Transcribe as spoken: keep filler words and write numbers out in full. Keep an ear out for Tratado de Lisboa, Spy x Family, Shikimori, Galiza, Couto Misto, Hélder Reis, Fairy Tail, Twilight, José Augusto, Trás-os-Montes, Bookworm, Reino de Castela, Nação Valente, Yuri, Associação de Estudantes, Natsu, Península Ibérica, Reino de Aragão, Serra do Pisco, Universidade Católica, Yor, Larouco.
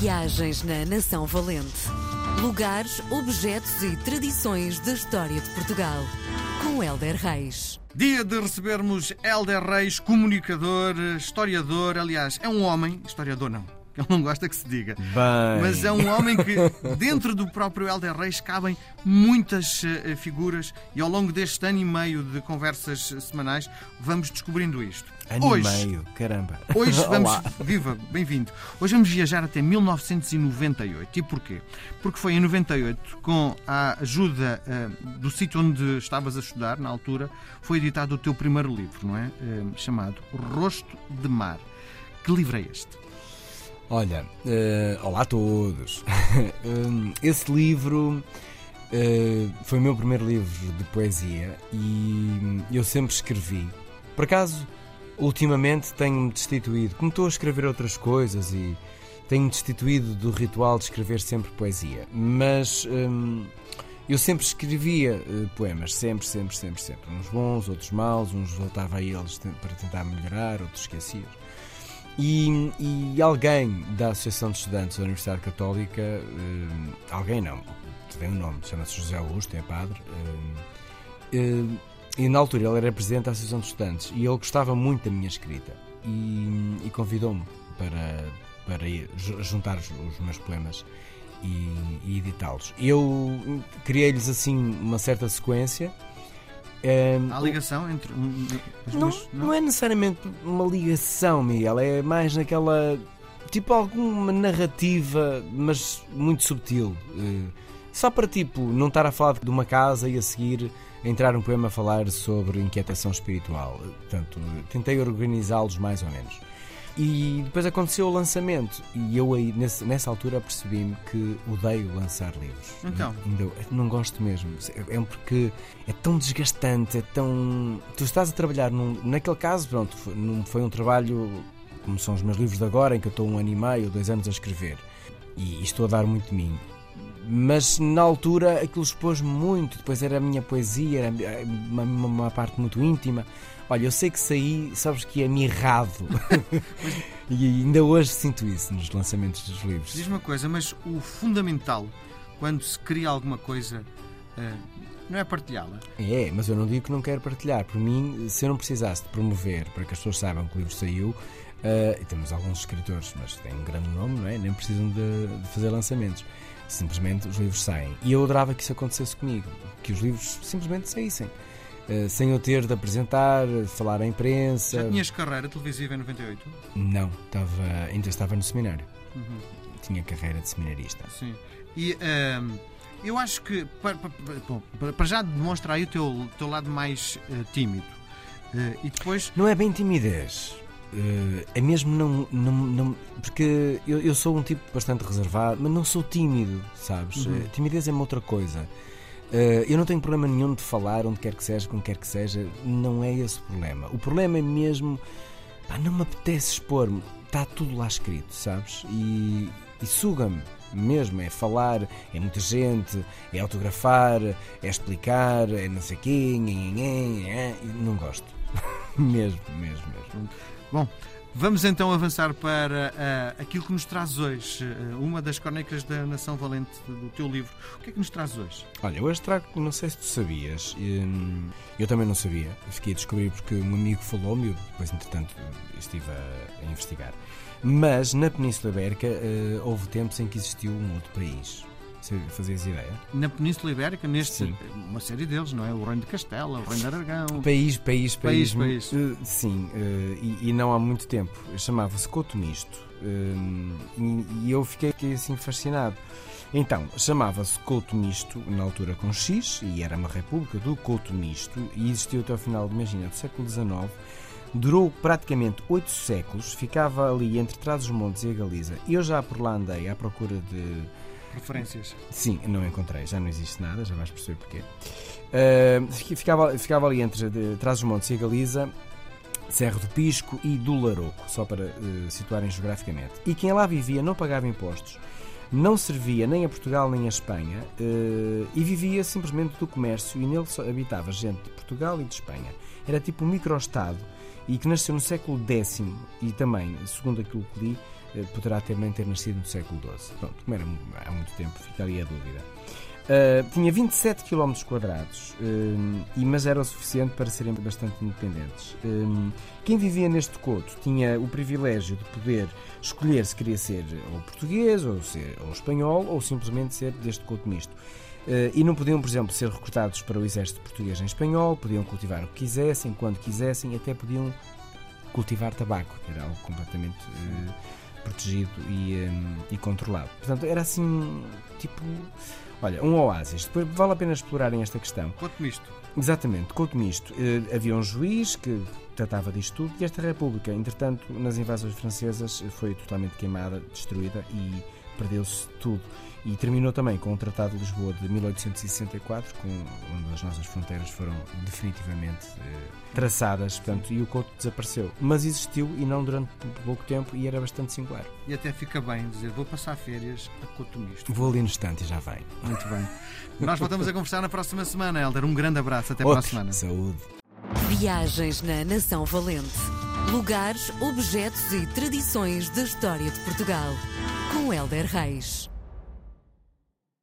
Viagens na Nação Valente. Lugares, objetos e tradições da história de Portugal. Com Hélder Reis. Dia de recebermos Hélder Reis, comunicador, historiador. Aliás, é um homem, historiador não, ele não gosta que se diga. Bem. Mas é um homem que, dentro do próprio Hélder Reis, cabem muitas uh, figuras e ao longo deste ano e meio de conversas uh, semanais vamos descobrindo isto. Ano hoje, e meio, caramba. Hoje vamos... Olá. Viva, bem-vindo. Hoje vamos viajar até mil novecentos e noventa e oito. E porquê? Porque foi em noventa e oito, com a ajuda uh, do sítio onde estavas a estudar, na altura, foi editado o teu primeiro livro, não é? Uh, chamado Rosto de Mar. Que livro é este? Olha, uh, olá a todos. Esse livro uh, foi o meu primeiro livro de poesia e eu sempre escrevi. Por acaso, ultimamente tenho-me destituído, como estou a escrever outras coisas e tenho-me destituído do ritual de escrever sempre poesia, mas um, eu sempre escrevia uh, poemas, sempre, sempre, sempre, sempre. Uns bons, outros maus, uns voltava a eles para tentar melhorar, outros esquecia-os. E, e alguém da Associação de Estudantes da Universidade Católica, eh, alguém não, tem um nome, chama-se José Augusto, é padre, eh, eh, e na altura ele era presidente da Associação de Estudantes e ele gostava muito da minha escrita e, e convidou-me para, para ir, juntar os, os meus poemas e, e editá-los. Eu criei-lhes assim uma certa sequência. É, há ligação entre as não, duas, não? Não é necessariamente uma ligação, Miguel, é mais naquela, tipo, alguma narrativa, mas muito subtil. Só para, tipo, não estar a falar de uma casa e a seguir entrar um poema a falar sobre inquietação espiritual. Portanto, tentei organizá-los mais ou menos. E depois aconteceu o lançamento e eu aí nessa altura percebi-me que odeio lançar livros. Então? Não, não gosto mesmo. É porque é tão desgastante, é tão... Tu estás a trabalhar, num, naquele caso, pronto, foi, foi um trabalho, como são os meus livros de agora, em que eu estou um ano e meio ou dois anos a escrever. E, e estou a dar muito de mim. Mas na altura aquilo expôs-me muito, depois era a minha poesia, era uma, uma, uma parte muito íntima. Olha, eu sei que saí, sabes que é mirrado. E ainda hoje sinto isso nos lançamentos dos livros. Diz uma coisa, mas o fundamental quando se cria alguma coisa não é partilhá-la? É, mas eu não digo que não quero partilhar. Por mim, se eu não precisasse de promover para que as pessoas saibam que o livro saiu, Uh, e temos alguns escritores, mas têm um grande nome, não é? Nem precisam de, de fazer lançamentos. Simplesmente os livros saem. E eu adorava que isso acontecesse comigo, que os livros simplesmente saíssem, uh, sem eu ter de apresentar, de falar à imprensa. Já tinhas carreira televisiva em noventa e oito? Não, estava, ainda estava no seminário. Uhum. Tinha carreira de seminarista. Sim. E um, eu acho que, para, para, para já demonstrar aí o teu, teu lado mais uh, tímido. Uh, e depois... Não é bem timidez. Uh, é mesmo não, não, não porque eu, eu sou um tipo bastante reservado, mas não sou tímido, sabes? Uhum. Uh, timidez é uma outra coisa. Uh, eu não tenho problema nenhum de falar onde quer que seja, como quer que seja, não é esse o problema. O problema é mesmo, pá, não me apetece expor-me, está tudo lá escrito, sabes? E, e suga-me mesmo, é falar, é muita gente, é autografar, é explicar, é não sei o quê, não gosto. Mesmo, mesmo, mesmo. Bom, vamos então avançar para uh, aquilo que nos traz hoje, uh, uma das crónicas da Nação Valente, do teu livro. O que é que nos traz hoje? Olha, hoje trago, não sei se tu sabias, um, eu também não sabia, fiquei a descobrir porque um amigo falou-me e depois, entretanto, estive a, a investigar. Mas na Península Ibérica uh, houve tempos em que existiu um outro país. Fazias ideia? Na Península Ibérica, neste, sim. Uma série deles, não é? O Reino de Castela, o Reino de Aragão. País, país, país. país, país. Sim, e, e não há muito tempo. Chamava-se Couto Misto. E, e eu fiquei, fiquei assim fascinado. Então, chamava-se Couto Misto, na altura com X, e era uma república do Couto Misto, e existiu até ao final, imagina, do século dezenove. Durou praticamente oito séculos, ficava ali entre Trás-os-Montes e a Galiza. Eu já por lá andei à procura de... referências. Sim, não encontrei, já não existe nada, já vais perceber porquê. Uh, ficava, ficava ali entre Trás-os-Montes e a Galiza, Serra do Pisco e do Larouco, só para uh, situarem geograficamente. E quem lá vivia não pagava impostos, não servia nem a Portugal nem a Espanha, uh, e vivia simplesmente do comércio, e nele só habitava gente de Portugal e de Espanha. Era tipo um micro-estado, e que nasceu no século décimo, e também, segundo aquilo que li, poderá também ter nascido no século doze. Pronto, como era há muito tempo, ficaria a dúvida. Uh, tinha vinte e sete quilómetros quadrados, uh, mas era o suficiente para serem bastante independentes. Uh, quem vivia neste couto tinha o privilégio de poder escolher se queria ser ou português, ou, ser, ou espanhol, ou simplesmente ser deste couto misto. Uh, e não podiam, por exemplo, ser recrutados para o exército português em espanhol, podiam cultivar o que quisessem, quando quisessem, até podiam cultivar tabaco, que era algo completamente... Uh, protegido e, um, e controlado. Portanto, era assim, tipo, olha, um oásis. Depois vale a pena explorarem esta questão. Couto misto. Exatamente, couto misto. Uh, havia um juiz que tratava disto tudo e esta república, entretanto, nas invasões francesas foi totalmente queimada, destruída e perdeu-se tudo. E terminou também com o Tratado de Lisboa de mil oitocentos e sessenta e quatro, com, onde as nossas fronteiras foram definitivamente eh, traçadas, portanto, e o couto desapareceu. Mas existiu, e não durante pouco tempo, e era bastante singular. E até fica bem dizer, vou passar férias a Couto Misto. Vou ali no estante e já vai. Muito bem. Nós voltamos a conversar na próxima semana, Hélder. Um grande abraço. Até Outro. para a semana. Saúde. Viagens na Nação Valente. Lugares, objetos e tradições da história de Portugal. Com Hélder Reis.